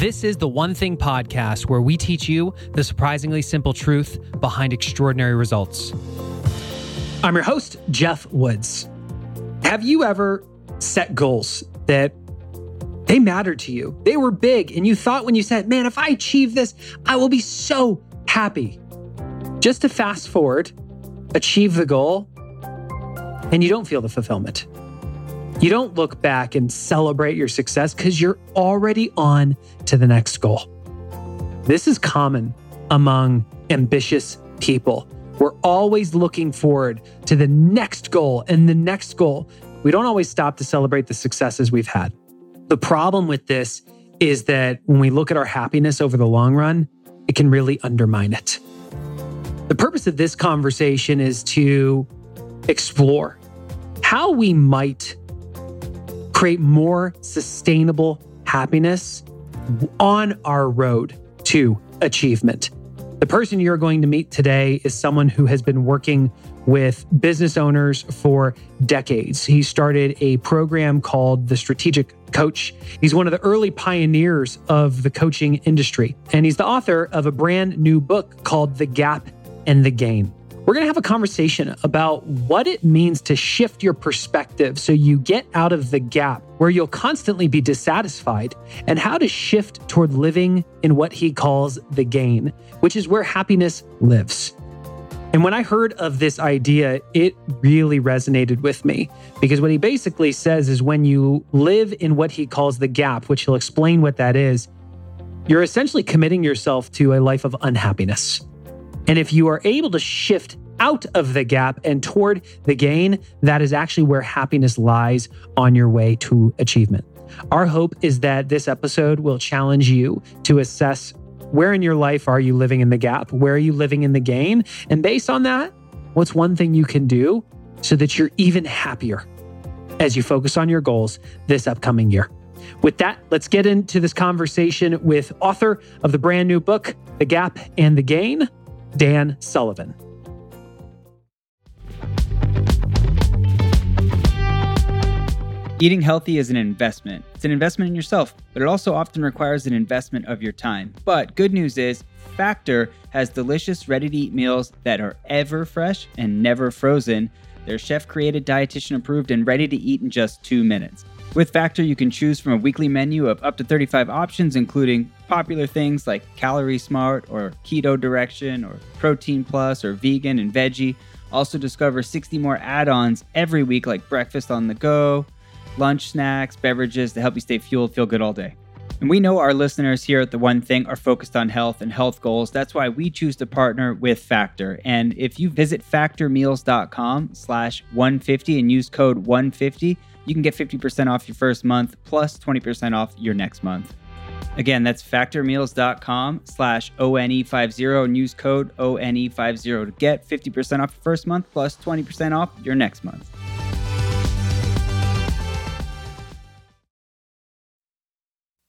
This is the One Thing Podcast, where we teach you the surprisingly simple truth behind extraordinary results. I'm your host, Jeff Woods. Have you ever set goals that they mattered to you? They were big, and you thought when you said, man, if I achieve this, I will be so happy. Just to fast forward, achieve the goal, and you don't feel the fulfillment. You don't look back and celebrate your success because you're already on to the next goal. This is common among ambitious people. We're always looking forward to the next goal and the next goal. We don't always stop to celebrate the successes we've had. The problem with this is that when we look at our happiness over the long run, it can really undermine it. The purpose of this conversation is to explore how we might create more sustainable happiness on our road to achievement. The person you're going to meet today is someone who has been working with business owners for decades. He started a program called the Strategic Coach. He's one of the early pioneers of the coaching industry, and he's the author of a brand new book called The Gap and the Gain. We're going to have a conversation about what it means to shift your perspective so you get out of the gap where you'll constantly be dissatisfied, and how to shift toward living in what he calls the gain, which is where happiness lives. And when I heard of this idea, it really resonated with me, because what he basically says is when you live in what he calls the gap, which he'll explain what that is, you're essentially committing yourself to a life of unhappiness. And if you are able to shift out of the gap and toward the gain, that is actually where happiness lies on your way to achievement. Our hope is that this episode will challenge you to assess where in your life are you living in the gap? Where are you living in the gain? And based on that, what's one thing you can do so that you're even happier as you focus on your goals this upcoming year? With that, let's get into this conversation with author of the brand new book, The Gap and the Gain, Dan Sullivan. Eating healthy is an investment. It's an investment in yourself, but it also often requires an investment of your time. But good news is, Factor has delicious, ready-to-eat meals that are ever fresh and never frozen. They're chef-created, dietitian-approved, and ready to eat in just 2 minutes. With Factor, you can choose from a weekly menu of up to 35 options, including popular things like Calorie Smart or Keto Direction or Protein Plus or Vegan and Veggie. Also discover 60 more add-ons every week, like breakfast on the go, lunch snacks, beverages to help you stay fueled, feel good all day. And we know our listeners here at The One Thing are focused on health and health goals. That's why we choose to partner with Factor. And if you visit factormeals.com/150 and use code 150, you can get 50% off your first month plus 20% off your next month. Again, that's factormeals.com/ONE50 and use code ONE50 to get 50% off your first month plus 20% off your next month.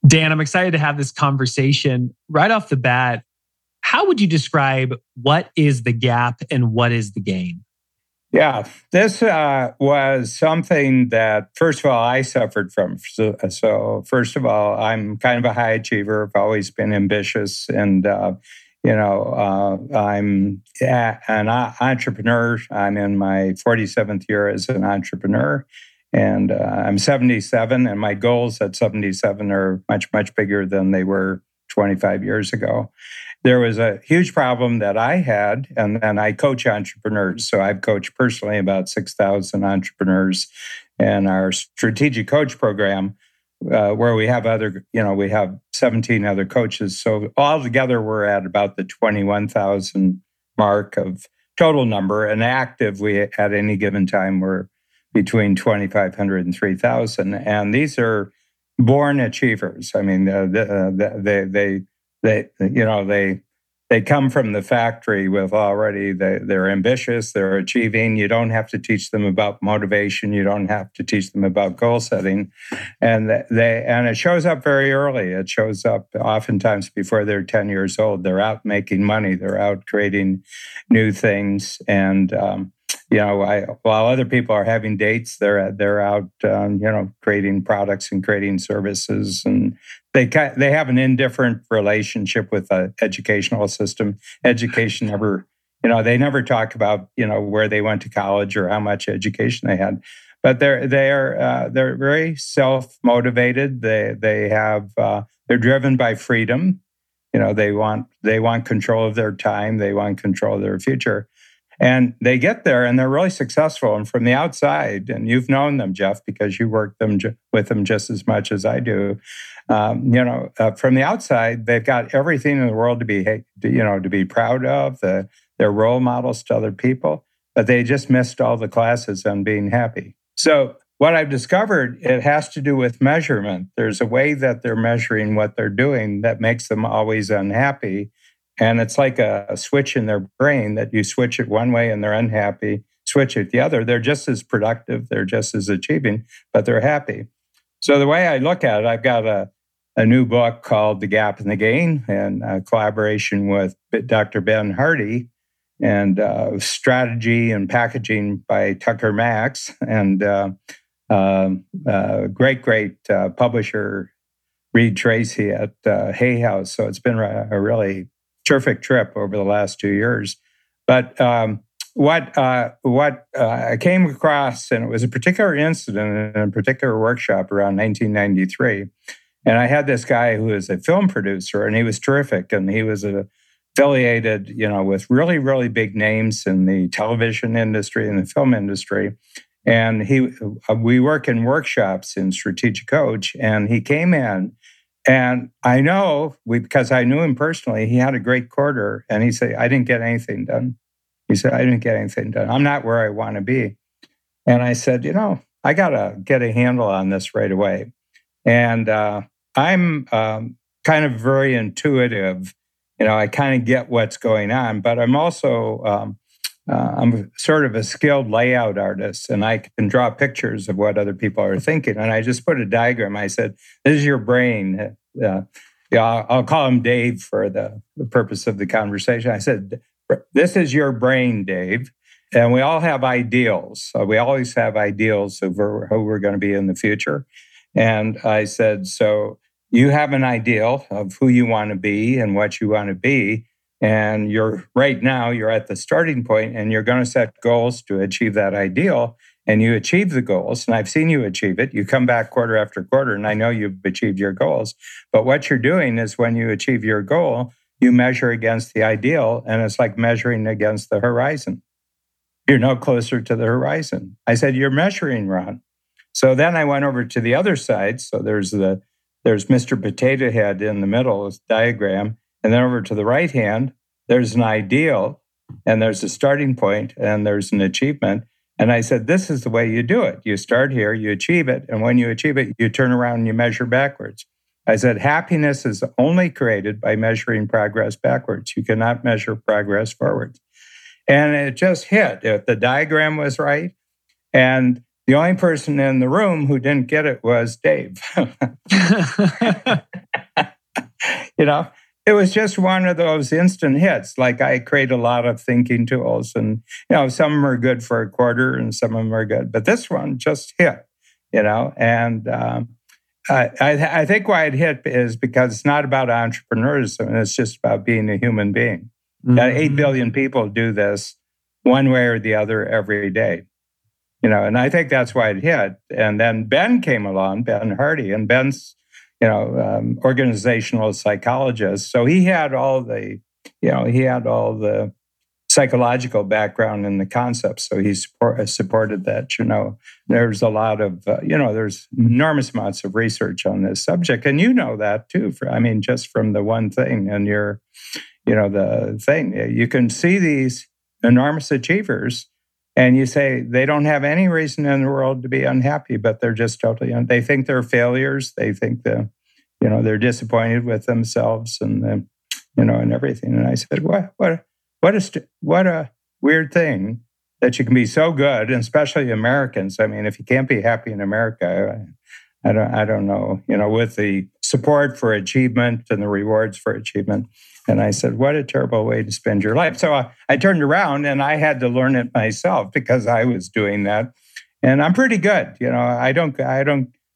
Dan, I'm excited to have this conversation. Right off the bat, how would you describe what is the gap and what is the gain? Yeah, this was something that, first of all, I suffered from. So first of all, I'm kind of a high achiever. I've always been ambitious, and I'm an entrepreneur. I'm in my 47th year as an entrepreneur. And I'm 77, and my goals at 77 are much, much bigger than they were 25 years ago. There was a huge problem that I had, and I coach entrepreneurs. So I've coached personally about 6,000 entrepreneurs in our strategic coach program, where we have we have 17 other coaches. So altogether, we're at about the 21,000 mark of total number. And active, we at any given time we're between 2,500 and 3,000. And these are born achievers. I mean, they come from the factory with already, they're ambitious, they're achieving. You don't have to teach them about motivation. You don't have to teach them about goal setting. And it shows up very early. It shows up oftentimes before they're 10 years old. They're out making money. They're out creating new things. And you know, while other people are having dates, they're out, creating products and creating services, and they have an indifferent relationship with the educational system. Education never, they never talk about where they went to college or how much education they had. But they're very self-motivated. They have they're driven by freedom. They want control of their time. They want control of their future. And they get there and they're really successful. And from the outside, and you've known them, Jeff, because you work with them just as much as I do. From the outside, they've got everything in the world to be, to be proud of. They're role models to other people, but they just missed all the classes on being happy. So what I've discovered, it has to do with measurement. There's a way that they're measuring what they're doing that makes them always unhappy. And it's like a switch in their brain that you switch it one way and they're unhappy, switch it the other. They're just as productive, they're just as achieving, but they're happy. So the way I look at it, I've got a new book called The Gap and the Gain, and a collaboration with Dr. Ben Hardy, and Strategy and Packaging by Tucker Max, and great publisher Reed Tracy at Hay House. So it's been a really terrific trip over the last 2 years. But what I came across, and it was a particular incident in a particular workshop around 1993. And I had this guy who was a film producer, and he was terrific. And he was affiliated, with really, really big names in the television industry and the film industry. And we work in workshops in Strategic Coach, and he came in. And I know, because I knew him personally, he had a great quarter. And he said, I didn't get anything done. I'm not where I want to be. And I said, I got to get a handle on this right away. And I'm kind of very intuitive. I kind of get what's going on. But I'm also, I'm sort of a skilled layout artist, and I can draw pictures of what other people are thinking. And I just put a diagram. I said, this is your brain. I'll call him Dave for the purpose of the conversation. I said, this is your brain, Dave. And we all have ideals. So we always have ideals of who we're going to be in the future. And I said, so you have an ideal of who you want to be and what you want to be. And right now you're at the starting point, and you're going to set goals to achieve that ideal, and you achieve the goals. And I've seen you achieve it. You come back quarter after quarter, and I know you've achieved your goals. But what you're doing is, when you achieve your goal, you measure against the ideal, and it's like measuring against the horizon. You're no closer to the horizon. I said, you're measuring wrong. So then I went over to the other side. So there's Mr. Potato Head in the middle diagram. And then over to the right hand, there's an ideal, and there's a starting point, and there's an achievement. And I said, this is the way you do it. You start here, you achieve it. And when you achieve it, you turn around and you measure backwards. I said, happiness is only created by measuring progress backwards. You cannot measure progress forwards. And it just hit. The diagram was right. And the only person in the room who didn't get it was Dave. It was just one of those instant hits. Like, I create a lot of thinking tools, and some of them are good for a quarter, and some of them are good, but this one just hit. And I think why it hit is because it's not about entrepreneurism; it's just about being a human being. Mm-hmm. 8 billion people do this one way or the other every day. And I think that's why it hit. And then Ben came along, Ben Hardy, and Ben's organizational psychologist. So he had all the, psychological background in the concept. So he supported that. There's a lot of, there's enormous amounts of research on this subject, and that too. Just from The One Thing and your, the thing, you can see these enormous achievers. And you say, they don't have any reason in the world to be unhappy, but they're just totally, they think they're failures. They think they're disappointed with themselves and, and everything. And I said, what a weird thing that you can be so good, and especially Americans. If you can't be happy in America, I don't know, with the support for achievement and the rewards for achievement. And I said, what a terrible way to spend your life. So I turned around and I had to learn it myself because I was doing that. And I'm pretty good.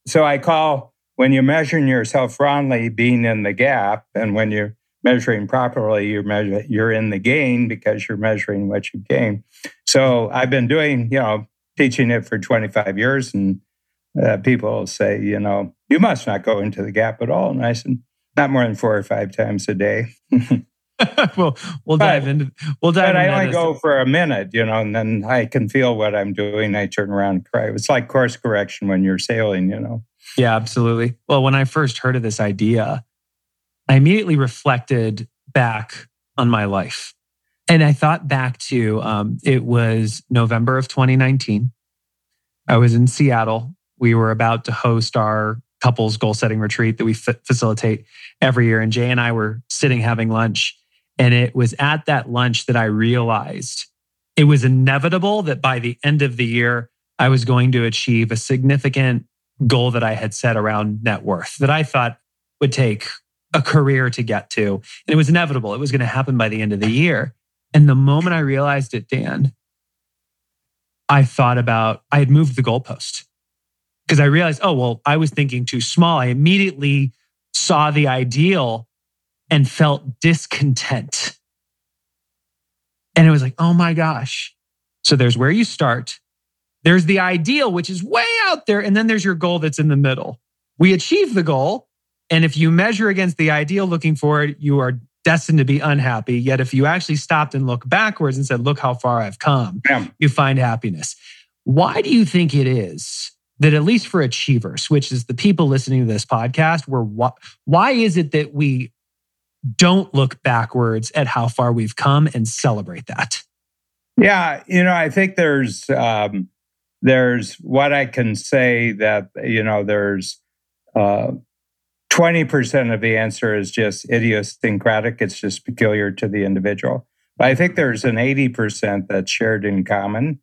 So I call, when you're measuring yourself wrongly, being in the gap. And when you're measuring properly, you're in the gain because you're measuring what you gain. So I've been doing, teaching it for 25 years. And people say, you must not go into the gap at all. And I said, not more than 4 or 5 times a day. We'll dive into that. But I only go for a minute, and then I can feel what I'm doing. I turn around and cry. It's like course correction when you're sailing, Yeah, absolutely. Well, when I first heard of this idea, I immediately reflected back on my life. And I thought back to, it was November of 2019. I was in Seattle. We were about to host our couples goal setting retreat that we facilitate every year. And Jay and I were sitting having lunch. And it was at that lunch that I realized it was inevitable that by the end of the year, I was going to achieve a significant goal that I had set around net worth that I thought would take a career to get to. And it was inevitable. It was going to happen by the end of the year. And the moment I realized it, Dan, I had moved the goalpost. Because I realized, I was thinking too small. I immediately saw the ideal and felt discontent. And it was like, oh my gosh. So there's where you start. There's the ideal, which is way out there. And then there's your goal that's in the middle. We achieve the goal. And if you measure against the ideal looking forward, you are destined to be unhappy. Yet if you actually stopped and looked backwards and said, look how far I've come, you find happiness. Why do you think it is that at least for achievers, which is the people listening to this podcast, why is it that we don't look backwards at how far we've come and celebrate that? Yeah, I think there's what I can say that, there's 20% of the answer is just idiosyncratic. It's just peculiar to the individual. But I think there's an 80% that's shared in common.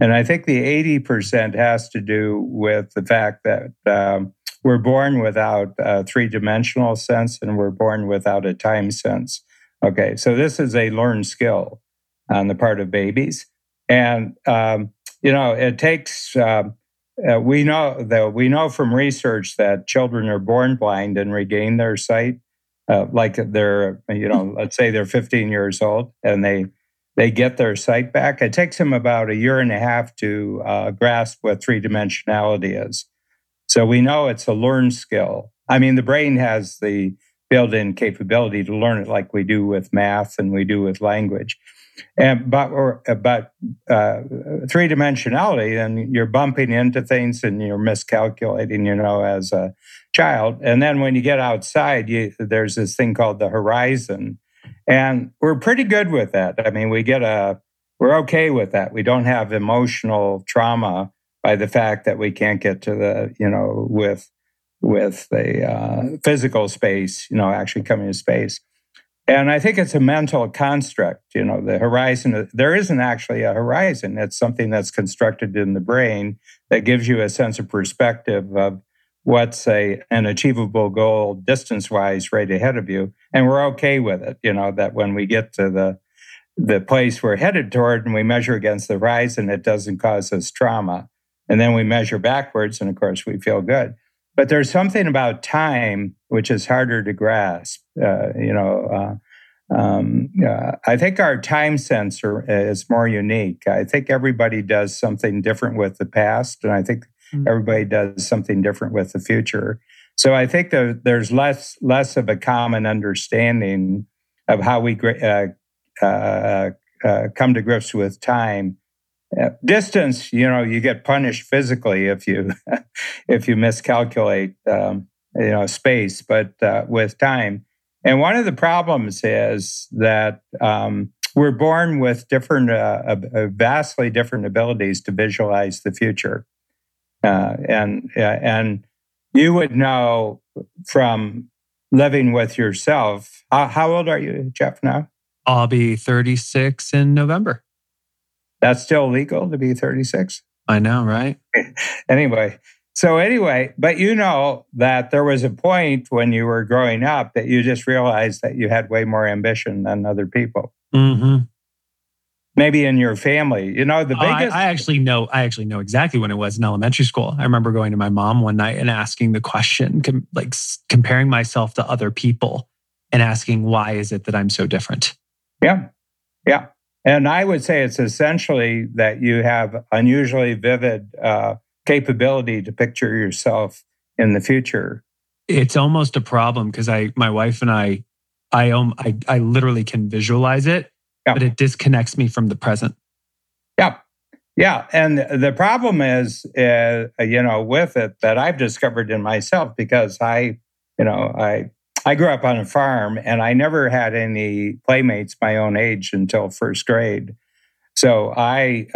And I think the 80% has to do with the fact that we're born without a three-dimensional sense and we're born without a time sense. Okay, so this is a learned skill on the part of babies. And, it takes... we know from research that children are born blind and regain their sight. Like they're, let's say they're 15 years old and they get their sight back. It takes them about a year and a half to grasp what three-dimensionality is. So we know it's a learned skill. I mean, the brain has the built-in capability to learn it like we do with math and we do with language. But three-dimensionality, and you're bumping into things and you're miscalculating, as a child. And then when you get outside, there's this thing called the horizon. And we're pretty good with that. I mean, we're okay with that. We don't have emotional trauma by the fact that we can't get to the, with the physical space, actually coming to space. And I think it's a mental construct, the horizon. There isn't actually a horizon. It's something that's constructed in the brain that gives you a sense of perspective of what's an achievable goal distance-wise right ahead of you. And we're okay with it, that when we get to the place we're headed toward and we measure against the horizon, it doesn't cause us trauma. And then we measure backwards, and of course, we feel good. But there's something about time which is harder to grasp. I think our time sensor is more unique. I think everybody does something different with the past, and I think everybody does something different with the future. So I think there's less of a common understanding of how we come to grips with time. Distance, you get punished physically if you miscalculate, space, but with time. And one of the problems is that we're born with different, vastly different abilities to visualize the future. And you would know from living with yourself. How old are you, Jeff, now? I'll be 36 in November. That's still legal to be 36? I know, right? Anyway, So anyway, but you know that there was a point when you were growing up that you just realized that you had way more ambition than other people. Mm-hmm. Maybe in your family, you know, the biggest... I actually know exactly when it was in elementary school. I remember going to my mom one night and asking the question, comparing myself to other people and asking, why is it that I'm so different? Yeah, yeah. And I would say it's essentially that you have unusually vivid capability to picture yourself in the future. It's almost a problem because my wife and I literally can visualize it, yeah, but it disconnects me from the present. Yeah, yeah. And the problem is, with it that I've discovered in myself because I grew up on a farm and I never had any playmates my own age until first grade. So I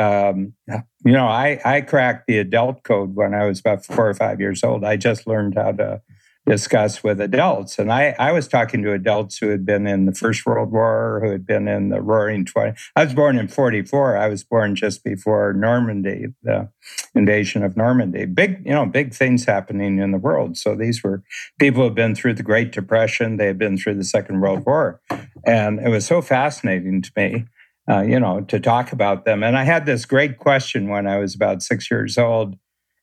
cracked the adult code when I was about 4 or 5 years old. I just learned how to discuss with adults. And I was talking to adults who had been in the First World War, who had been in the Roaring '20s. I was born in 1944. I was born just before Normandy, the invasion of Normandy. Big things happening in the world. So these were people who had been through the Great Depression. They had been through the Second World War. And it was so fascinating to me, to talk about them. And I had this great question when I was about 6 years old.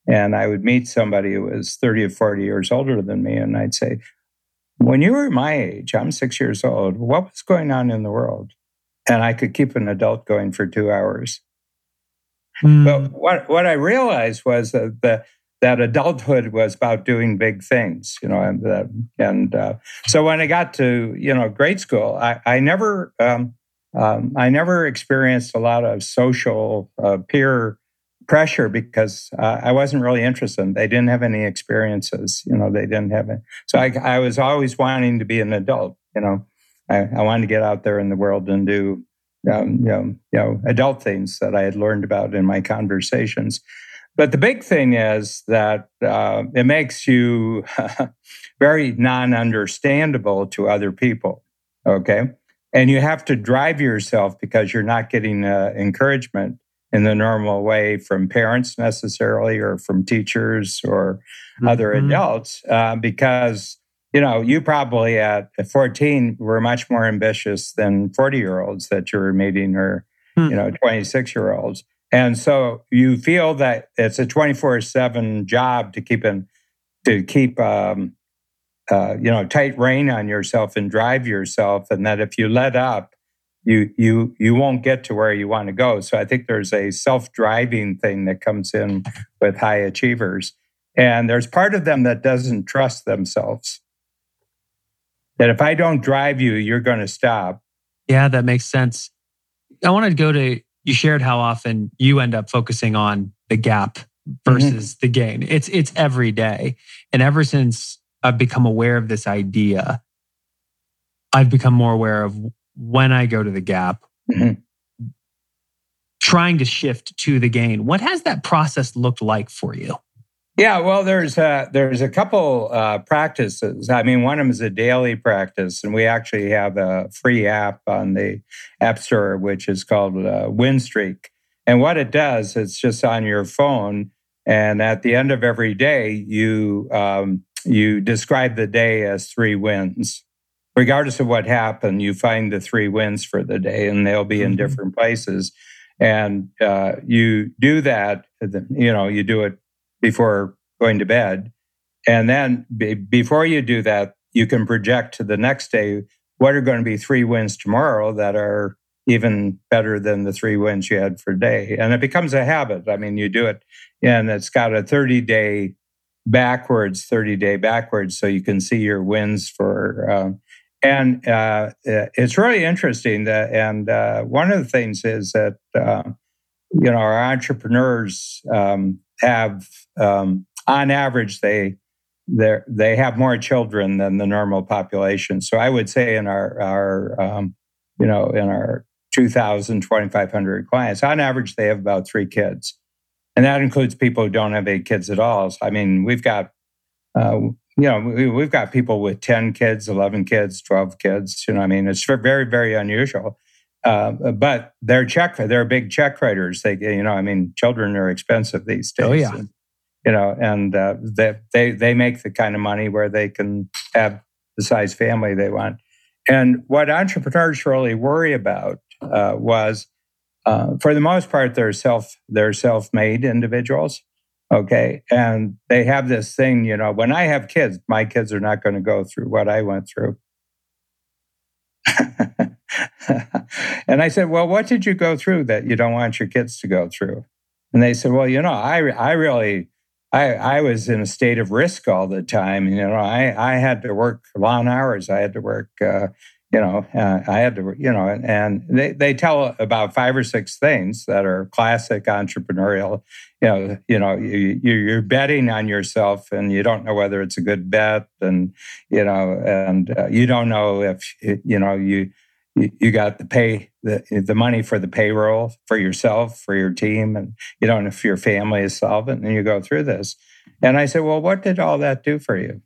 And I would meet somebody who was 30 or 40 years older than me. And I'd say, when you were my age, I'm 6 years old, what was going on in the world? And I could keep an adult going for 2 hours. Mm. But what I realized was that adulthood was about doing big things, so when I got to, grade school, I never experienced a lot of social peer pressure because I wasn't really interested. They didn't have any experiences, they didn't have it. So I was always wanting to be an adult, I wanted to get out there in the world and do, adult things that I had learned about in my conversations. But the big thing is that it makes you very non-understandable to other people, okay? And you have to drive yourself because you're not getting encouragement in the normal way from parents necessarily or from teachers or other adults because, you probably at 14 were much more ambitious than 40-year-olds that you were meeting or, 26-year-olds. And so you feel that it's a 24/7 job to keep tight rein on yourself and drive yourself. And that if you let up, You won't get to where you want to go. So I think there's a self-driving thing that comes in with high achievers. And there's part of them that doesn't trust themselves. That if I don't drive you, you're going to stop. Yeah, that makes sense. I want to go to, you shared how often you end up focusing on the gap versus the gain. It's every day. And ever since I've become aware of this idea, I've become more aware of when I go to the gap, trying to shift to the gain. What has that process looked like for you? Yeah, well, there's a couple practices. I mean, one of them is a daily practice, and we actually have a free app on the App Store, which is called Winstreak. And what it does, it's just on your phone, and at the end of every day, you describe the day as 3 wins. Regardless of what happened, you find the 3 wins for the day, and they'll be in different places. And you do that, you do it before going to bed. And then before you do that, you can project to the next day what are going to be 3 wins tomorrow that are even better than the 3 wins you had for day. And it becomes a habit. I mean, you do it, and it's got a 30-day backwards, so you can see your wins for... And it's really interesting. One of the things is that, our entrepreneurs have, on average, they have more children than the normal population. So I would say in our 2,000, 2,500 clients, on average, they have about 3 kids. And that includes people who don't have 8 kids at all. So, I mean, we've got... we've got people with 10 kids, 11 kids, 12 kids. I mean, it's very, very unusual. But they're big check writers. Children are expensive these days. Oh, yeah. And, you know, and they make the kind of money where they can have the size family they want. And what entrepreneurs really worry about was, for the most part, they're self-made individuals, okay? And they have this thing, you know, when I have kids, my kids are not going to go through what I went through. And I said, well, what did you go through that you don't want your kids to go through? And they said, well, you know, I really was in a state of risk all the time. You know, I had to work long hours. I had to work, and they tell about 5 or 6 things that are classic entrepreneurial. You're betting on yourself, and you don't know whether it's a good bet, and you don't know if you got the the money for the payroll for yourself, for your team, and you don't know if your family is solvent, and you go through this. And I said, well, what did all that do for you?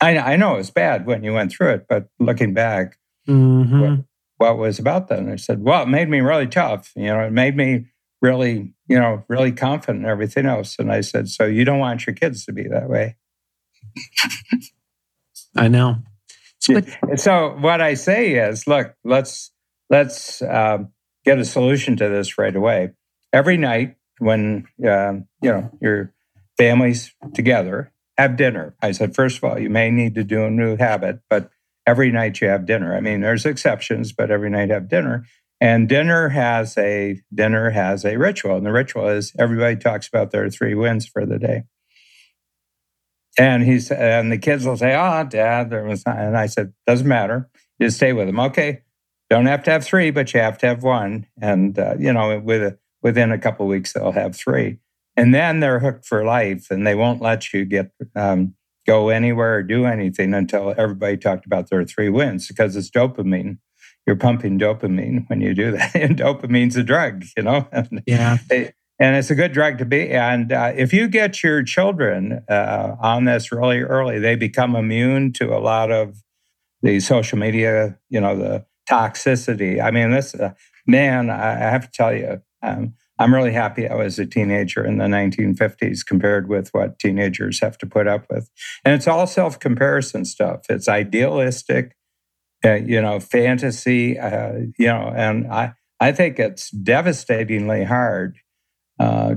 I know it was bad when you went through it, but looking back, mm-hmm. what was about that? And I said, well, it made me really tough. You know, it made me really, really confident in everything else. And I said, so you don't want your kids to be that way. I know. So what I say is, look, let's get a solution to this right away. Every night when your family's together, have dinner. I said, first of all, you may need to do a new habit, but every night you have dinner. I mean, there's exceptions, but every night have dinner. And dinner has a ritual, and the ritual is everybody talks about their 3 wins for the day. And the kids will say, "Oh, Dad, there was not." And I said, "Doesn't matter. You just stay with them. Okay, don't have to have 3, but you have to have 1." And within a couple of weeks, they'll have 3, and then they're hooked for life, and they won't let you get go anywhere or do anything until everybody talked about their 3 wins, because it's dopamine. You're pumping dopamine when you do that, and dopamine's a drug, you know. Yeah. And it's a good drug to be. And if you get your children on this really early, they become immune to a lot of the social media, the toxicity. I mean, I have to tell you, I'm really happy I was a teenager in the 1950s compared with what teenagers have to put up with. And it's all self-comparison stuff. It's idealistic, fantasy, and I think it's devastatingly hard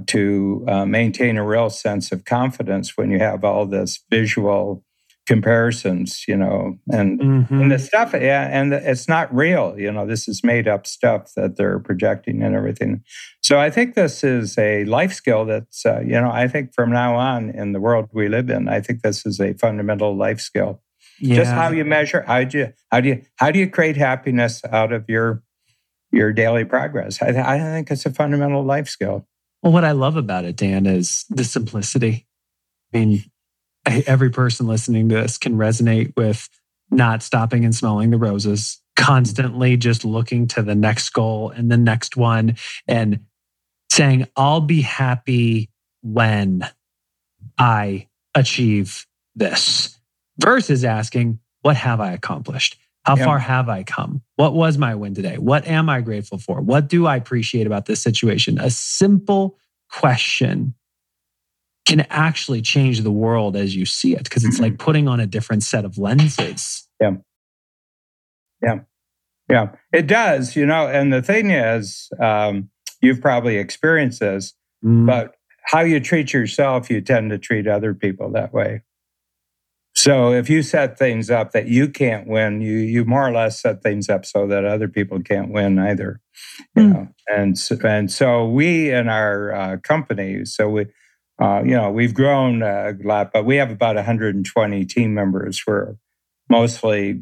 to maintain a real sense of confidence when you have all this visual comparisons, and the stuff, and it's not real, this is made up stuff that they're projecting and everything. So I think this is a life skill that's, I think from now on in the world we live in, I think this is a fundamental life skill. Yeah. Just how you measure, how do you create happiness out of your daily progress? I think it's a fundamental life skill. Well, what I love about it, Dan, is the simplicity. I mean, every person listening to this can resonate with not stopping and smelling the roses, constantly just looking to the next goal and the next one and saying, I'll be happy when I achieve this, versus asking, what have I accomplished? How far have I come? What was my win today? What am I grateful for? What do I appreciate about this situation? A simple question can actually change the world as you see it, because it's like putting on a different set of lenses. Yeah. It does, and the thing is, you've probably experienced this, but how you treat yourself, you tend to treat other people that way. So if you set things up that you can't win, you more or less set things up so that other people can't win either. You know? And so we in our company, we've grown a lot, but we have about 120 team members. We're mostly,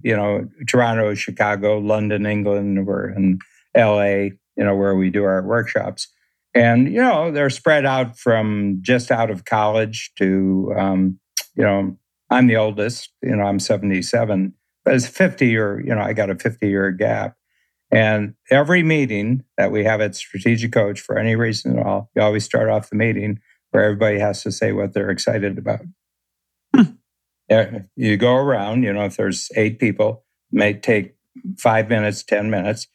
Toronto, Chicago, London, England. We're in LA, where we do our workshops. And, they're spread out from just out of college to, I'm the oldest, I'm 77, but it's 50 year, I got a 50-year gap. And every meeting that we have at Strategic Coach, for any reason at all, we always start off the meeting where everybody has to say what they're excited about. You go around, if there's 8 people, it may take 5 minutes, 10 minutes.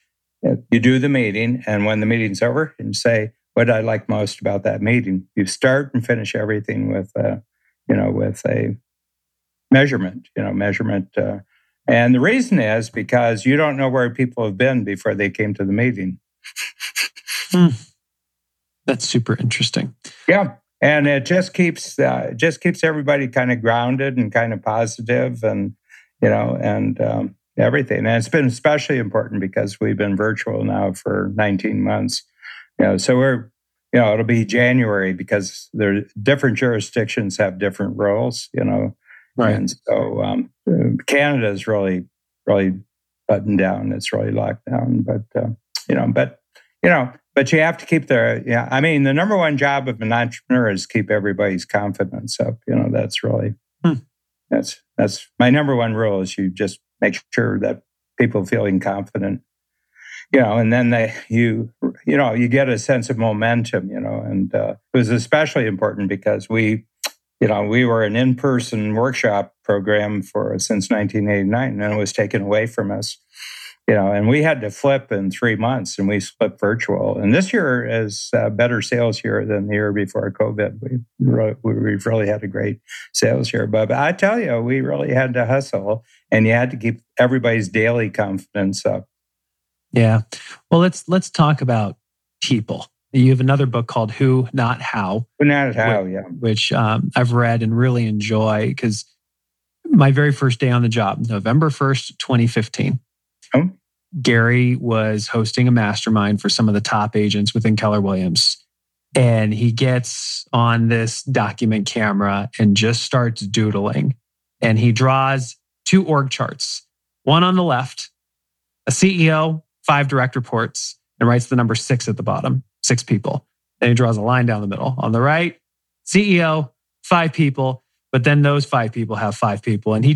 You do the meeting, and when the meeting's over, you say, what I like most about that meeting. You start and finish everything with a measurement. And the reason is because you don't know where people have been before they came to the meeting. That's super interesting. Yeah. And it just keeps everybody kind of grounded and kind of positive and everything. And it's been especially important because we've been virtual now for 19 months. So it'll be January because different jurisdictions have different rules, Right. And so Canada's really, really buttoned down. It's really locked down. But you have to keep the number one job of an entrepreneur is keep everybody's confidence up. That's really, that's my number one rule is you just make sure that people are feeling confident, and then you get a sense of momentum, and it was especially important because we were an in-person workshop program since 1989, and it was taken away from us. And we had to flip in 3 months, and we flipped virtual. And this year is a better sales year than the year before COVID. We've really had a great sales year. But I tell you, we really had to hustle, and you had to keep everybody's daily confidence up. Yeah. Well, let's talk about people. You have another book called Who, Not How. Who, Not How, which I've read and really enjoy because my very first day on the job, November 1st, 2015, Gary was hosting a mastermind for some of the top agents within Keller Williams. And he gets on this document camera and just starts doodling. And he draws 2 org charts. One on the left, a CEO, 5 direct reports, and writes the number 6 at the bottom. 6 people. Then he draws a line down the middle. On the right, CEO, 5 people. But then those 5 people have 5 people. And he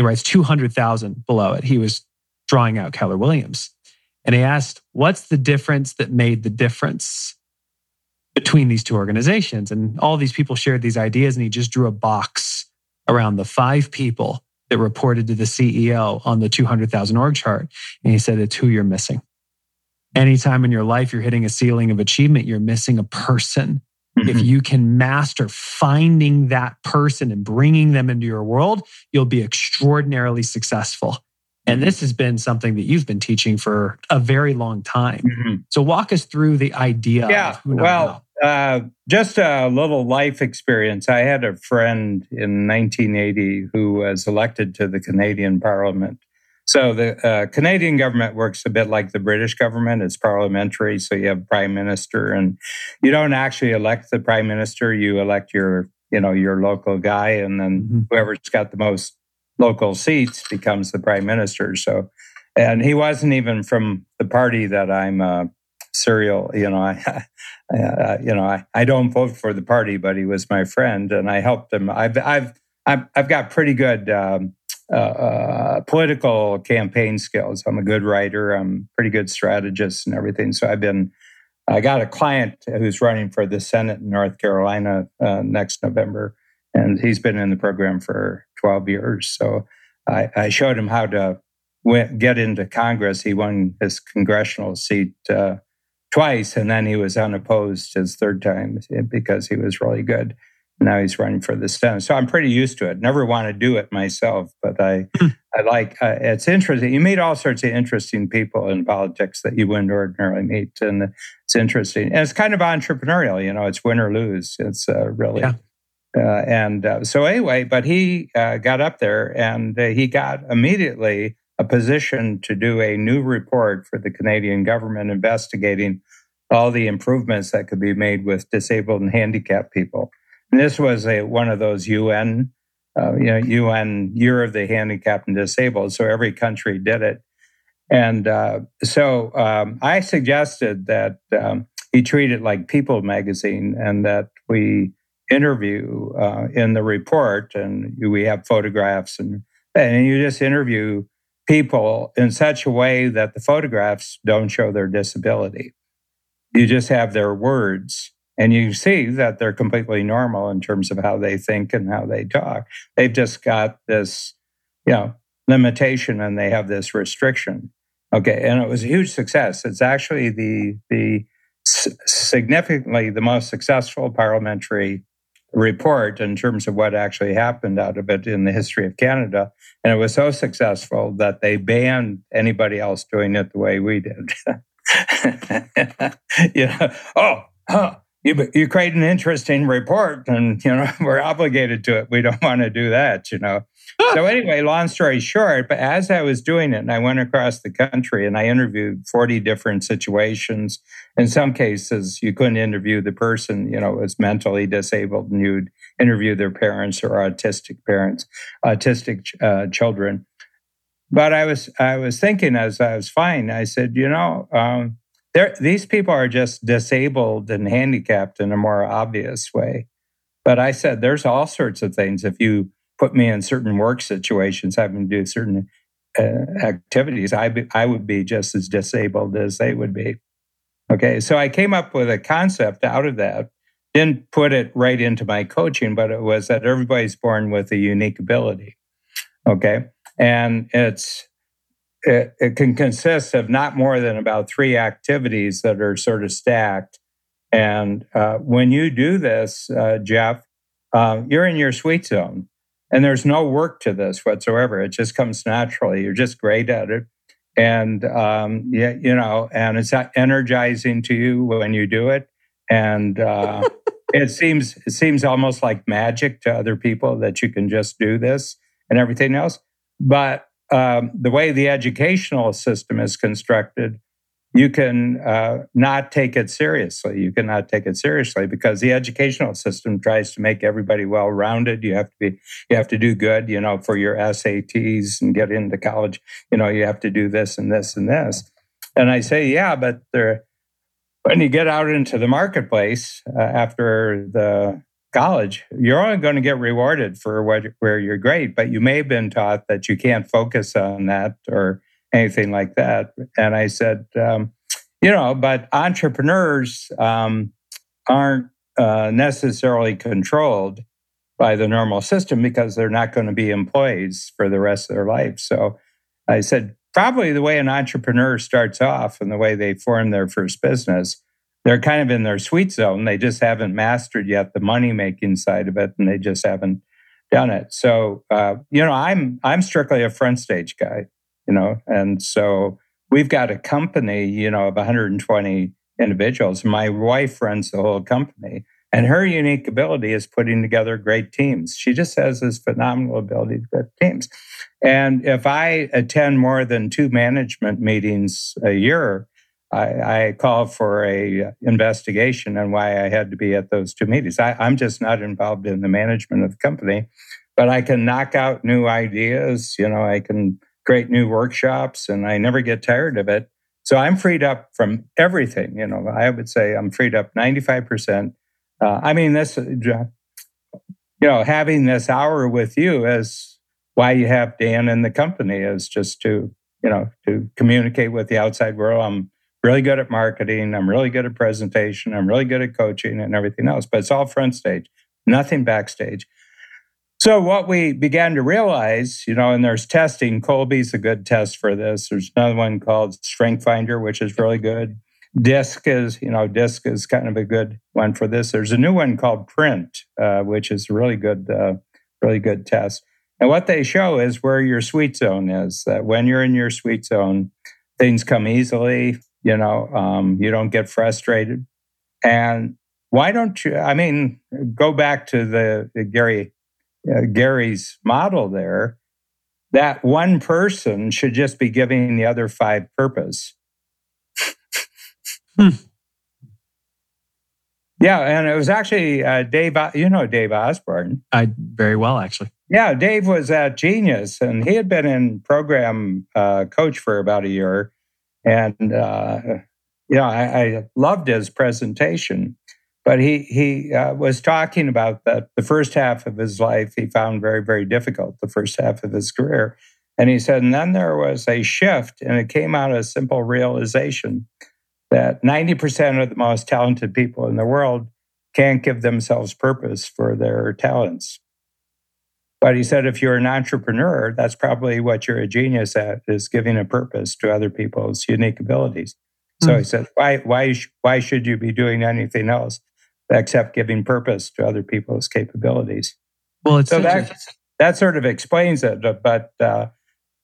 writes 200,000 below it. He was drawing out Keller Williams. And he asked, what's the difference that made the difference between these 2 organizations? And all these people shared these ideas, and he just drew a box around the 5 people that reported to the CEO on the 200,000 org chart. And he said, it's who you're missing. Anytime in your life you're hitting a ceiling of achievement, you're missing a person. Mm-hmm. If you can master finding that person and bringing them into your world, you'll be extraordinarily successful. And this has been something that you've been teaching for a very long time. Mm-hmm. So walk us through the idea. Yeah, just a little life experience. I had a friend in 1980 who was elected to the Canadian Parliament. So the Canadian government works a bit like the British government. It's parliamentary, so you have prime minister, and you don't actually elect the prime minister. You elect your local guy, and then whoever's got the most local seats becomes the prime minister. So, and he wasn't even from the party that I'm serial. I don't vote for the party, but he was my friend, and I helped him. I've got pretty good. Political campaign skills. I'm a good writer. I'm a pretty good strategist and everything. So I got a client who's running for the Senate in North Carolina next November, and he's been in the program for 12 years. So I showed him how to get into Congress. He won his congressional seat twice, and then he was unopposed his third time because he was really good. Now he's running for the Senate. So I'm pretty used to it. Never want to do it myself, but I it's interesting. You meet all sorts of interesting people in politics that you wouldn't ordinarily meet. And it's interesting. And it's kind of entrepreneurial, it's win or lose. It's really. Yeah. But he got up there and he got immediately a position to do a new report for the Canadian government investigating all the improvements that could be made with disabled and handicapped people. And this was one of those UN, UN Year of the Handicapped and Disabled. So every country did it. And I suggested that he treat it like People magazine and that we interview in the report, and we have photographs and you just interview people in such a way that the photographs don't show their disability. You just have their words. And you see that they're completely normal in terms of how they think and how they talk. They've just got this, limitation, and they have this restriction. Okay, and it was a huge success. It's actually the significantly the most successful parliamentary report in terms of what actually happened out of it in the history of Canada. And it was so successful that they banned anybody else doing it the way we did. You create an interesting report and, you know, we're obligated to it. We don't want to do that, you know. So anyway, long story short, but as I was doing it and I went across the country and I interviewed 40 different situations. In some cases, you couldn't interview the person, you know, was mentally disabled and you'd interview their parents or autistic parents, autistic children. But I was thinking as I was flying, I said, you know, these people are just disabled and handicapped in a more obvious way. But I said, there's all sorts of things. If you put me in certain work situations, having to do certain activities, I would be just as disabled as they would be. Okay, so I came up with a concept out of that, didn't put it right into my coaching, but it was that everybody's born with a unique ability. Okay, and it can consist of not more than about 3 activities that are sort of stacked. And when you do this, Jeff, you're in your sweet zone. And there's no work to this whatsoever. It just comes naturally. You're just great at it. And, you know, and it's energizing to you when you do it. And it seems almost like magic to other people that you can just do this and everything else. But the way the educational system is constructed, you can not take it seriously. You cannot take it seriously because the educational system tries to make everybody well-rounded. You have to do good, you know, for your SATs and get into college. You know, you have to do this and this and this. And I say, yeah, but when you get out into the marketplace after the college, you're only going to get rewarded for where you're great, but you may have been taught that you can't focus on that or anything like that. And I said, you know, but entrepreneurs aren't necessarily controlled by the normal system because they're not going to be employees for the rest of their life. So I said, probably the way an entrepreneur starts off and the way they form their first business, they're kind of in their sweet zone. They just haven't mastered yet the money-making side of it, and they just haven't done it. So, you know, I'm strictly a front stage guy. You know, and so we've got a company, you know, of 120 individuals. My wife runs the whole company, and her unique ability is putting together great teams. She just has this phenomenal ability to put teams. And if I attend more than 2 management meetings a year, I call for a investigation on why I had to be at those 2 meetings. I'm just not involved in the management of the company, but I can knock out new ideas. You know, I can great new workshops, and I never get tired of it. So I'm freed up from everything. You know, I would say I'm freed up 95%. I mean, this, you know, having this hour with you is why you have Dan in the company, is just to, you know, to communicate with the outside world. I'm really good at marketing. I'm really good at presentation. I'm really good at coaching and everything else, but it's all front stage, nothing backstage. So what we began to realize, you know, and there's testing. Colby's a good test for this. There's another one called Strength Finder, which is really good. DISC is kind of a good one for this. There's a new one called Print, which is a really good test. And what they show is where your sweet zone is. That when you're in your sweet zone, things come easily. You know, you don't get frustrated. And why don't you? I mean, go back to the Gary's model there, that one person should just be giving the other 5 purpose. Yeah, and it was actually Dave, you know Dave Osborne. I very well, actually. Yeah, Dave was at Genius, and he had been in program coach for about a year. And, you know, I loved his presentation. But he was talking about that the first half of his life he found very, very difficult, the first half of his career. And he said, and then there was a shift, and it came out of a simple realization that 90% of the most talented people in the world can't give themselves purpose for their talents. But he said, if you're an entrepreneur, that's probably what you're a genius at, is giving a purpose to other people's unique abilities. So he says, why should you be doing anything else except giving purpose to other people's capabilities? Well, it's so that sort of explains it. But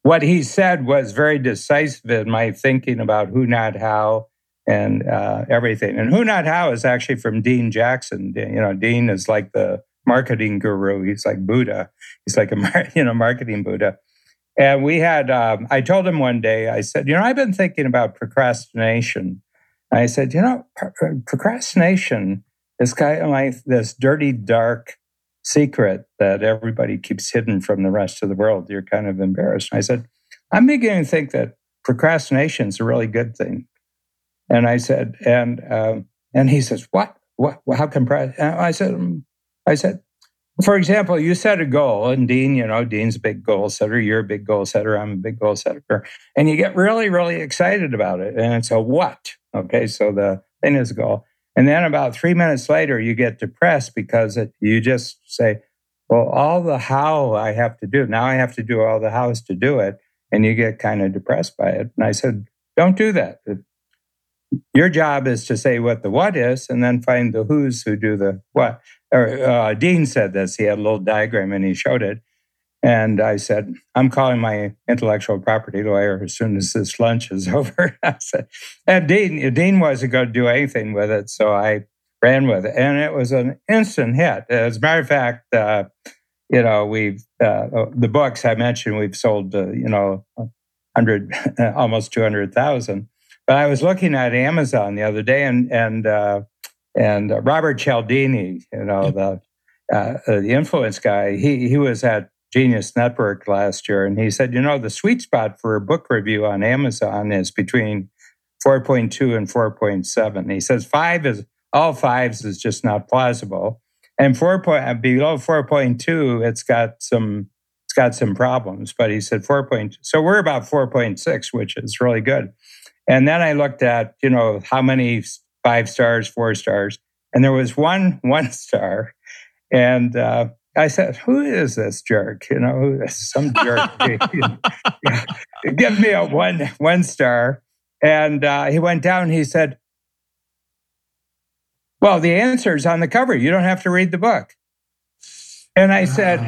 what he said was very decisive in my thinking about who, not how, and everything. And who, not how is actually from Dean Jackson. You know, Dean is like the marketing guru. He's like Buddha. He's like a marketing Buddha. And we had, I told him one day, I said, you know, I've been thinking about procrastination. I said, you know, procrastination is kind of like this dirty, dark secret that everybody keeps hidden from the rest of the world. You're kind of embarrassed. And I said, I'm beginning to think that procrastination is a really good thing. And I said, and he says, what? How can I said, for example, you set a goal, and Dean, you know, Dean's a big goal setter, you're a big goal setter, I'm a big goal setter, and you get really, really excited about it. And it's a what? Okay, so the thing is a goal. And then about 3 minutes later, you get depressed because you just say, well, all the how I have to do, now I have to do all the hows to do it, and you get kind of depressed by it. And I said, don't do that. Your job is to say what the what is, and then find the who's who do the what. Or Dean said this. He had a little diagram and he showed it. And I said, I'm calling my intellectual property lawyer as soon as this lunch is over. I said, and Dean wasn't going to do anything with it, so I ran with it, and it was an instant hit. As a matter of fact, you know, we've the books I mentioned we've sold, you know, almost 200,000. But I was looking at Amazon the other day, and Robert Cialdini, you know, the influence guy, he was at Genius Network last year, and he said, you know, the sweet spot for a book review on Amazon is between 4.2 and 4.7. He says all fives is just not plausible, and below 4.2, it's got some problems. But he said 4.2, so we're about 4.6, which is really good. And then I looked at, you know, how many 5 stars, 4 stars, and there was one star. And I said, who is this jerk? You know, some jerk. Give me a one star. And he went down, he said, well, the answer's on the cover. You don't have to read the book. And I said,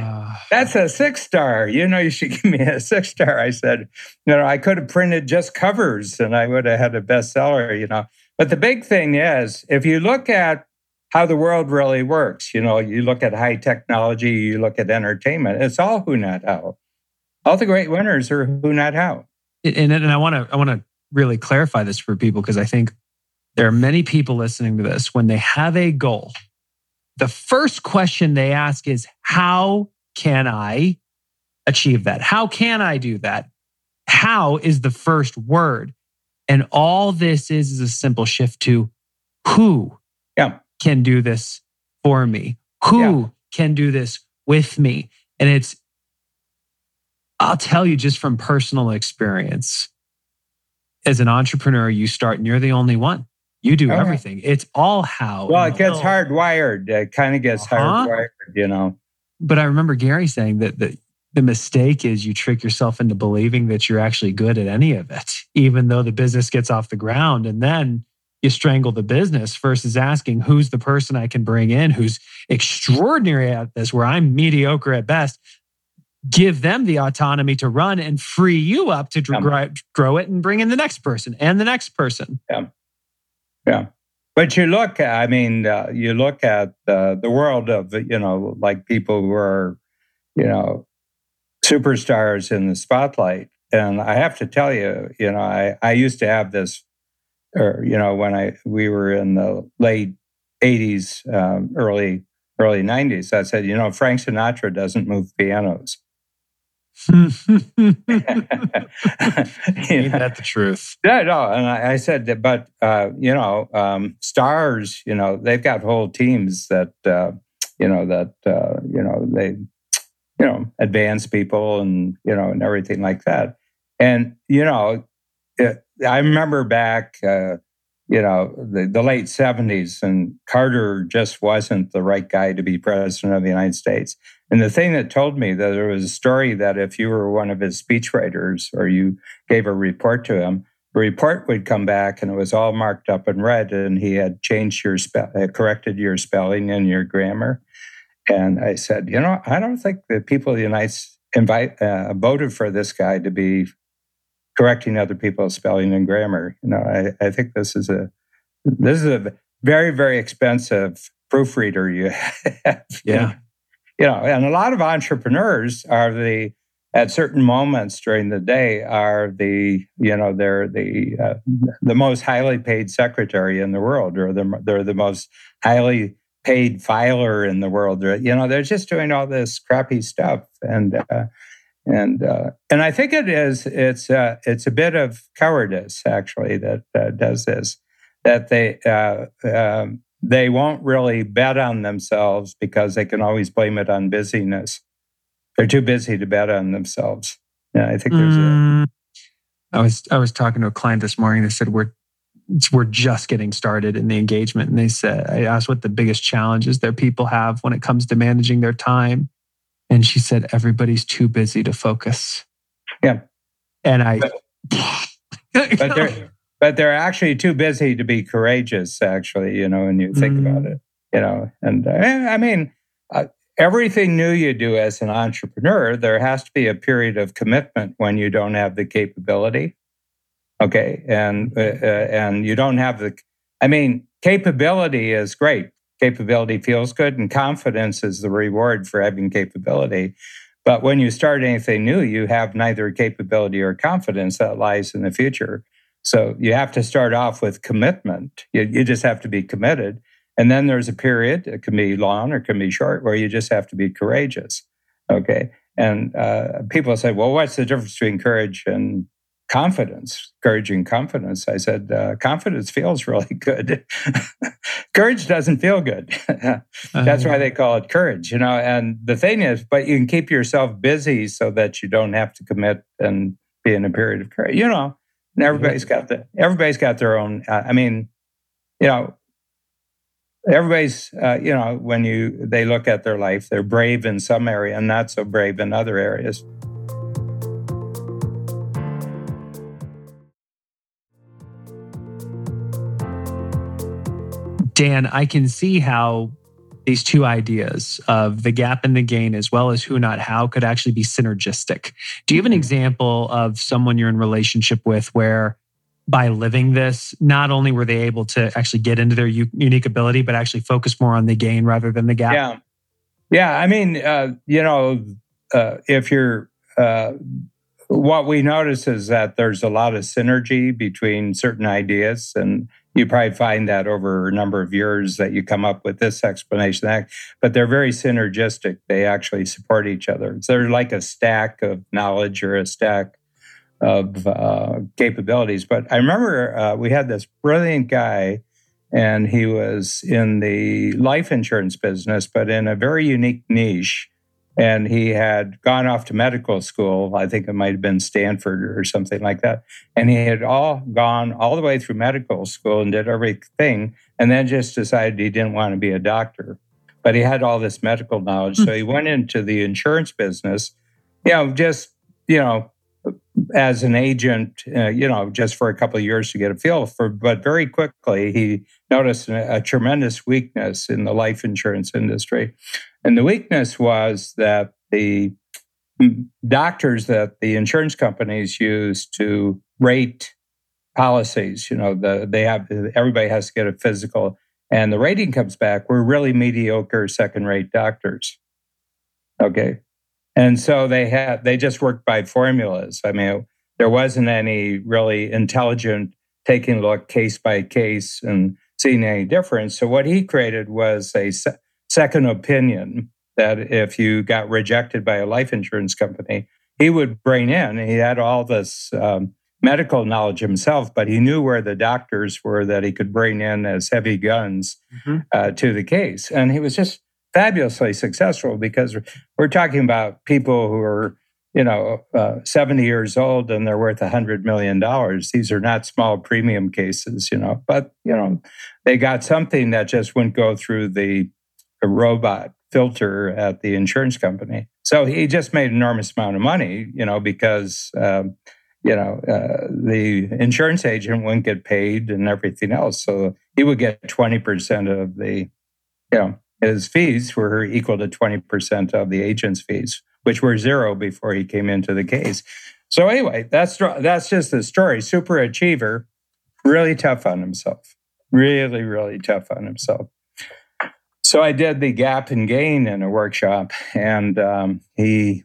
that's a 6-star. You know, you should give me a 6-star. I said, you know, I could have printed just covers and I would have had a bestseller, you know. But the big thing is, if you look at how the world really works, you know, you look at high technology, you look at entertainment, it's all who, not how. All the great winners are who, not how. And I want to really clarify this for people, because I think there are many people listening to this, when they have a goal, the first question they ask is, how can I achieve that? How can I do that? How is the first word. And all this is a simple shift to who can do this for me? Who can do this with me? And it's, I'll tell you just from personal experience, as an entrepreneur, you start and you're the only one. You do everything. It's all how. Well, it gets hardwired. It kind of gets hardwired, you know. But I remember Gary saying that the mistake is you trick yourself into believing that you're actually good at any of it, even though the business gets off the ground. And then you strangle the business versus asking, who's the person I can bring in who's extraordinary at this, where I'm mediocre at best. Give them the autonomy to run and free you up to grow it and bring in the next person and the next person. Yeah. Yeah. But you look at the world of, you know, like people who are, you know, superstars in the spotlight. And I have to tell you, you know, I used to have this, or, you know, when we were in the late 80s, early 90s, I said, you know, Frank Sinatra doesn't move pianos. Ain't that the truth? Yeah, no. And I said that, but you know, stars, you know, they've got whole teams that they advance people and, you know, and everything like that. And, you know, I remember back, you know, the late 70s, and Carter just wasn't the right guy to be president of the United States. And the thing that told me that there was a story that if you were one of his speechwriters or you gave a report to him, report would come back and it was all marked up in red, and he had changed your corrected your spelling and your grammar. And I said, you know, I don't think the people of the United States voted for this guy to be correcting other people's spelling and grammar. You know, I think this is a very, very expensive proofreader you have. Yeah. You know, and a lot of entrepreneurs at certain moments during the day they're the most highly paid secretary in the world, or they're the most highly paid filer in the world. You know, they're just doing all this crappy stuff. And I think it's a bit of cowardice actually that does this, that they won't really bet on themselves because they can always blame it on busyness. They're too busy to bet on themselves. Yeah, I think there's I was talking to a client this morning that said we're just getting started in the engagement, and they said, I asked what the biggest challenges their people have when it comes to managing their time, and she said everybody's too busy to focus. Yeah, and but they're actually too busy to be courageous. Actually, you know, when you think about it, you know, and I mean. Everything new you do as an entrepreneur, there has to be a period of commitment when you don't have the capability. Okay. And you don't have capability is great. Capability feels good, and confidence is the reward for having capability. But when you start anything new, you have neither capability or confidence that lies in the future. So you have to start off with commitment. You just have to be committed. And then there's a period, it can be long or it can be short, where you just have to be courageous, okay? And people say, well, what's the difference between courage and confidence? I said, confidence feels really good. Courage doesn't feel good. That's why they call it courage, you know? And the thing is, but you can keep yourself busy so that you don't have to commit and be in a period of courage, you know? And everybody's got their own, you know, everybody's, you know, when they look at their life, they're brave in some area and not so brave in other areas. Dan, I can see how these two ideas of the gap and the gain, as well as who not how, could actually be synergistic. Do you have an example of someone you're in relationship with where, by living this, not only were they able to actually get into their unique ability, but actually focus more on the gain rather than the gap? Yeah. I mean, you know, if you're, what we notice is that there's a lot of synergy between certain ideas, and you probably find that over a number of years that you come up with this explanation, that, but they're very synergistic. They actually support each other. So they're like a stack of knowledge or a stack of capabilities. But I remember we had this brilliant guy, and he was in the life insurance business, but in a very unique niche. And he had gone off to medical school. I think it might have been Stanford or something like that. And he had gone all the way through medical school and did everything, and then just decided he didn't want to be a doctor. But he had all this medical knowledge. So he went into the insurance business, you know, just, you know, as an agent, you know, just for a couple of years to get a feel for, but very quickly he noticed a tremendous weakness in the life insurance industry. And the weakness was that the doctors that the insurance companies use to rate policies, you know, everybody has to get a physical, and the rating comes back, we're really mediocre second-rate doctors. Okay. And so they just worked by formulas. I mean, there wasn't any really intelligent taking a look case by case and seeing any difference. So what he created was a second opinion that if you got rejected by a life insurance company, he would bring in. He had all this medical knowledge himself, but he knew where the doctors were that he could bring in as heavy guns to the case. And he was just fabulously successful, because we're talking about people who are, you know, 70 years old and they're worth $100 million. These are not small premium cases, you know, but, you know, they got something that just wouldn't go through the robot filter at the insurance company. So he just made an enormous amount of money, you know, because you know, the insurance agent wouldn't get paid and everything else. So he would get 20% of the, you know, his fees were equal to 20% of the agent's fees, which were zero before he came into the case. So anyway, that's just the story. Super achiever, really tough on himself. Really, really tough on himself. So I did the Gap and Gain in a workshop, and I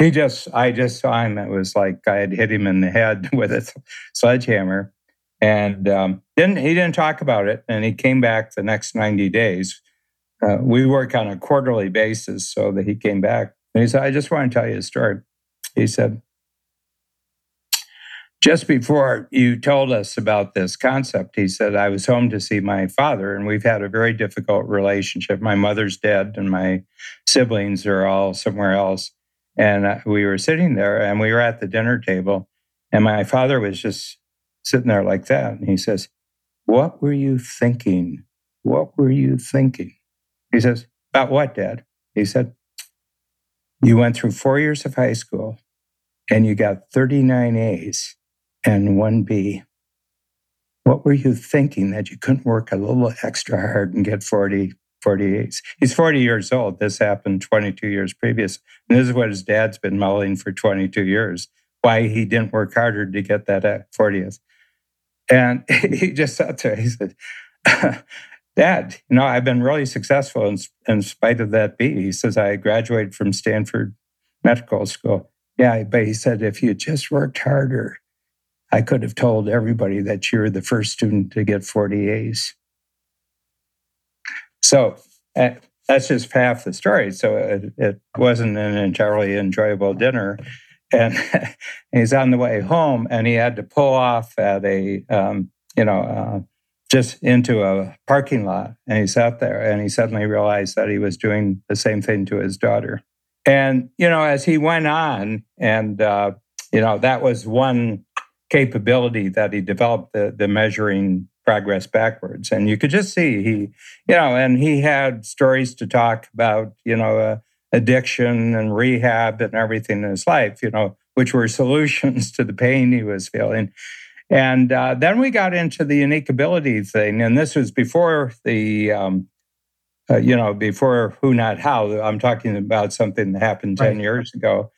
just saw him. It was like I had hit him in the head with a sledgehammer, and he didn't talk about it. And he came back the next 90 days. We work on a quarterly basis, so that he came back and he said, "I just want to tell you a story." He said, "Just before you told us about this concept," he said, "I was home to see my father, and we've had a very difficult relationship. My mother's dead, and my siblings are all somewhere else. And we were sitting there, and we were at the dinner table, and my father was just sitting there like that. And he says, 'What were you thinking? What were you thinking?' He says, 'About what, Dad?' He said, 'You went through 4 years of high school, and you got 39 A's. And 1 B. What were you thinking that you couldn't work a little extra hard and get 48s? He's 40 years old. This happened 22 years previous. And this is what his dad's been mulling for 22 years, why he didn't work harder to get that 40th. And he just sat there. He said, "Dad, you know, I've been really successful in spite of that B." He says, "I graduated from Stanford Medical School." "Yeah, but," he said, "if you just worked harder, I could have told everybody that you're the first student to get 40 A's. So that's just half the story. So it wasn't an entirely enjoyable dinner. And he's on the way home, and he had to pull off at a, just into a parking lot. And he sat there, and he suddenly realized that he was doing the same thing to his daughter. And, you know, as he went on, and, that was one capability that he developed, the measuring progress backwards. And you could just see he had stories to talk about, addiction and rehab and everything in his life, which were solutions to the pain he was feeling. And then we got into the unique ability thing. And this was before the, before Who Not How. I'm talking about something that happened 10 years ago.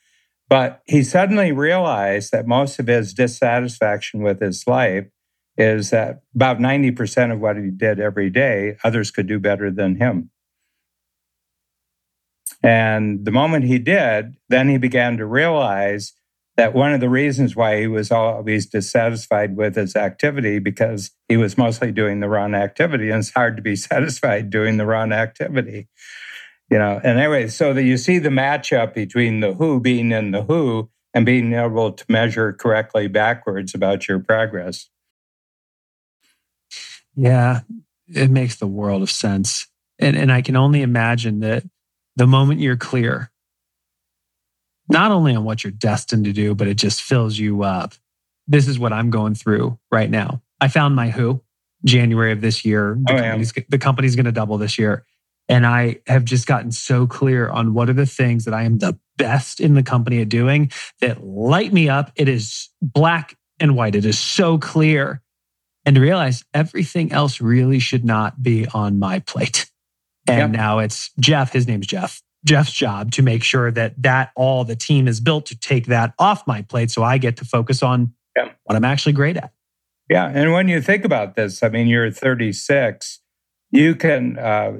But he suddenly realized that most of his dissatisfaction with his life is that about 90% of what he did every day, others could do better than him. And the moment he did, then he began to realize that one of the reasons why he was always dissatisfied with his activity, because he was mostly doing the wrong activity, and it's hard to be satisfied doing the wrong activity. And anyway, so that you see the matchup between the who being in the who and being able to measure correctly backwards about your progress. Yeah, it makes the world of sense. And I can only imagine that the moment you're clear, not only on what you're destined to do, but it just fills you up. This is what I'm going through right now. I found my who January of this year. The company's going to double this year. And I have just gotten so clear on what are the things that I am the best in the company at doing that light me up. It is black and white. It is so clear. And to realize everything else really should not be on my plate. And Now it's Jeff. His name's Jeff. Jeff's job to make sure that all the team is built to take that off my plate, so I get to focus on what I'm actually great at. Yeah. And when you think about this, I mean, you're 36. You can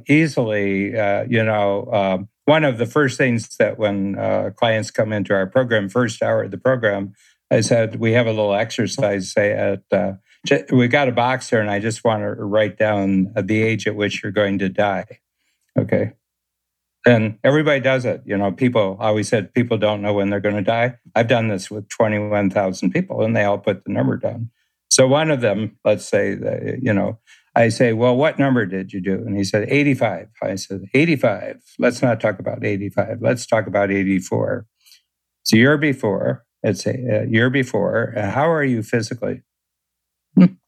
easily, one of the first things that when clients come into our program, first hour of the program, I said, we have a little exercise, say we got a box here, and I just want to write down the age at which you're going to die. Okay. And everybody does it. People always said people don't know when they're going to die. I've done this with 21,000 people, and they all put the number down. So one of them, let's say, I say, well, what number did you do? And he said, 85. I said, 85. Let's not talk about 85. Let's talk about 84. It's a year before. It's a year before. How are you physically?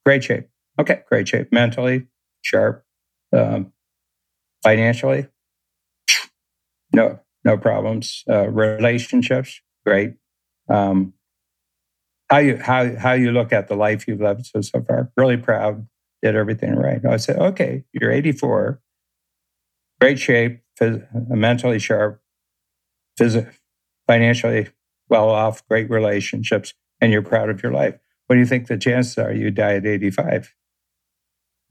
Great shape. Okay, great shape. Mentally, sharp. Financially, no problems. Relationships, great. how you look at the life you've lived so far. Really proud, did everything right. I said, okay, you're 84, great shape, mentally sharp, financially well off, great relationships, and you're proud of your life. What do you think the chances are you die at 85?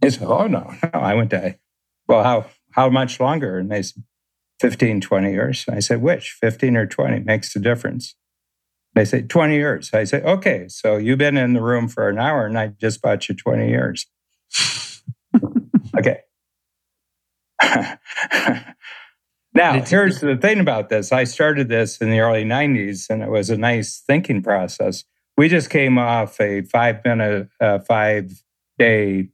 They said, oh, no, I wouldn't die. Well, how much longer? And they said, 15, 20 years. I said, which? 15 or 20 makes the difference. They say, 20 years. I say, okay, so you've been in the room for an hour and I just bought you 20 years. Okay. Now, here's the thing about this. I started this in the early 90s and it was a nice thinking process. We just came off a 5-day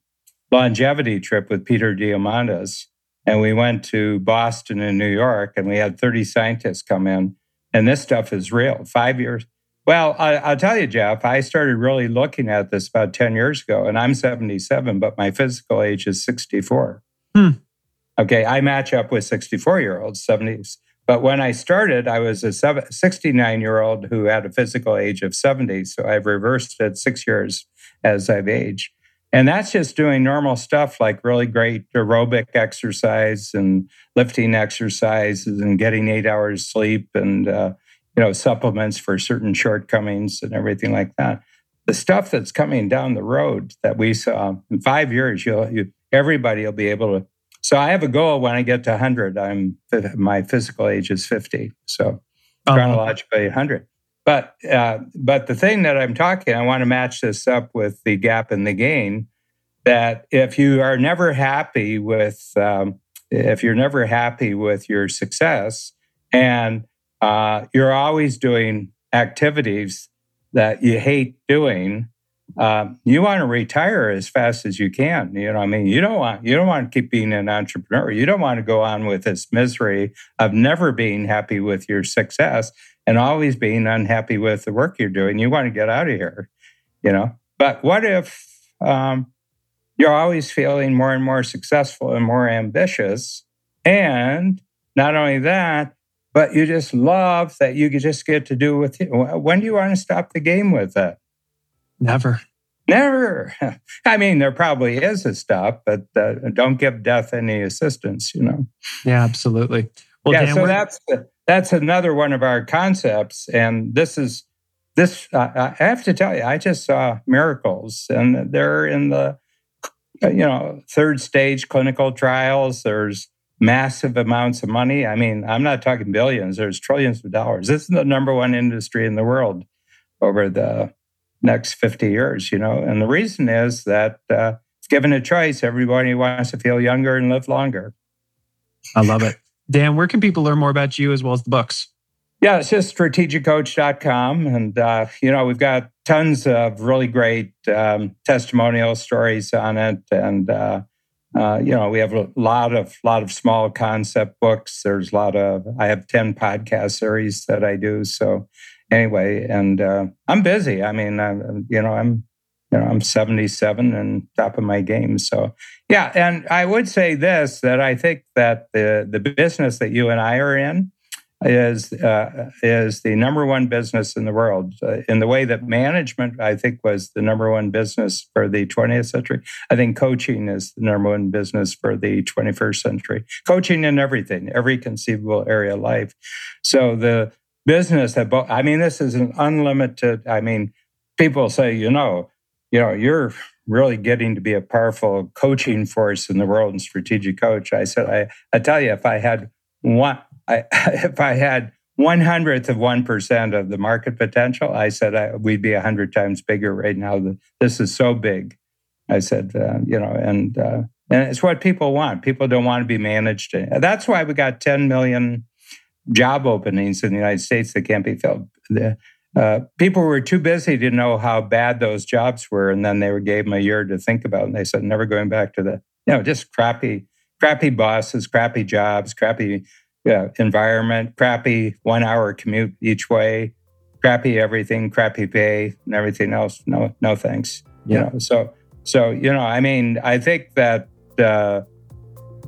longevity trip with Peter Diamandis. And we went to Boston and New York and we had 30 scientists come in. And this stuff is real. 5 years. Well, I'll tell you, Jeff, I started really looking at this about 10 years ago, and I'm 77, but my physical age is 64. Okay, I match up with 64-year-olds, 70s. But when I started, I was a 69-year-old who had a physical age of 70, so I've reversed it 6 years as I've aged. And that's just doing normal stuff like really great aerobic exercise and lifting exercises and getting 8 hours sleep and supplements for certain shortcomings and everything like that. The stuff that's coming down the road that we saw in 5 years, everybody will be able to. So I have a goal when I get to 100. My physical age is 50, so chronologically 100. But the thing that I'm talking, I want to match this up with the gap and the gain, that if you are never happy with your success and you're always doing activities that you hate doing, you want to retire as fast as you can. You know what I mean? You don't want to keep being an entrepreneur. You don't want to go on with this misery of never being happy with your success and always being unhappy with the work you're doing. You want to get out of here, you know? But what if you're always feeling more and more successful and more ambitious? And not only that, but you just love that you just get to do with it. When do you want to stop the game with that? Never. I mean, there probably is a stop, but don't give death any assistance, you know? Yeah, absolutely. Well, yeah, Dan, so that's another one of our concepts. And I have to tell you, I just saw miracles, and they're in the, third stage clinical trials. There's massive amounts of money. I mean, I'm not talking billions, there's trillions of dollars. This is the number one industry in the world over the next 50 years, you know? And the reason is that it's given a choice. Everybody wants to feel younger and live longer. I love it. Dan, where can people learn more about you as well as the books? Yeah, it's just strategiccoach.com. And, we've got tons of really great testimonial stories on it. And, we have a lot of small concept books. There's I have 10 podcast series that I do. So anyway, and I'm busy. I mean, I'm 77 and top of my game. So, yeah. And I would say this, that I think that the business that you and I are in is the number one business in the world. In the way that management, I think, was the number one business for the 20th century, I think coaching is the number one business for the 21st century. Coaching in everything, every conceivable area of life. So the business this is an unlimited, people say, you're really getting to be a powerful coaching force in the world and strategic coach. I said, I tell you, if I had 0.01% of the market potential, I said, we'd be 100 times bigger right now. This is so big. I said, and it's what people want. People don't want to be managed. That's why we got 10 million job openings in the United States that can't be filled. People were too busy to know how bad those jobs were, and then they gave them a year to think about it, and they said, never going back to that. Just crappy bosses, crappy jobs, crappy environment, crappy 1 hour commute each way, crappy everything, crappy pay, and everything else. No thanks. Yeah. I think that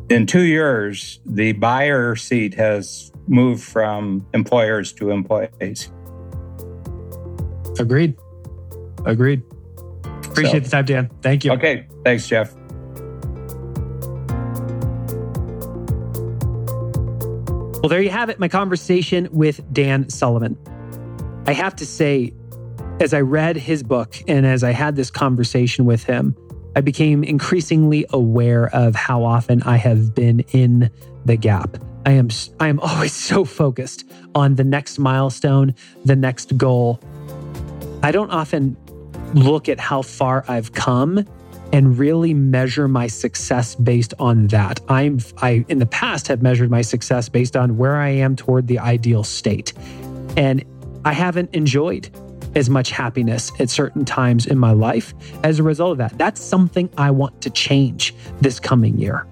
in 2 years, the buyer seat has moved from employers to employees. Agreed. Agreed. Appreciate the time, Dan. Thank you. Okay. Thanks, Jeff. Well, there you have it, my conversation with Dan Sullivan. I have to say, as I read his book and as I had this conversation with him, I became increasingly aware of how often I have been in the gap. I am always so focused on the next milestone, the next goal. I don't often look at how far I've come and really measure my success based on that. I in the past have measured my success based on where I am toward the ideal state. And I haven't enjoyed as much happiness at certain times in my life as a result of that. That's something I want to change this coming year.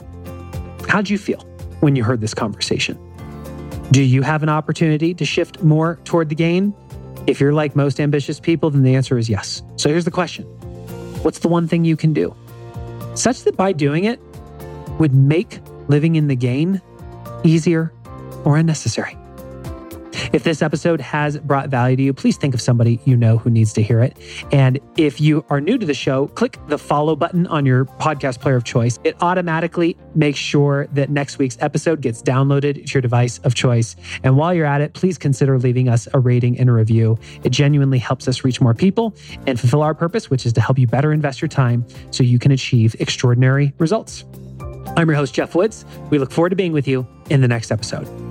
How'd you feel when you heard this conversation? Do you have an opportunity to shift more toward the gain? If you're like most ambitious people, then the answer is yes. So here's the question. What's the one thing you can do such that by doing it would make living in the gain easier or unnecessary? If this episode has brought value to you, please think of somebody you know who needs to hear it. And if you are new to the show, click the follow button on your podcast player of choice. It automatically makes sure that next week's episode gets downloaded to your device of choice. And while you're at it, please consider leaving us a rating and a review. It genuinely helps us reach more people and fulfill our purpose, which is to help you better invest your time so you can achieve extraordinary results. I'm your host, Jeff Woods. We look forward to being with you in the next episode.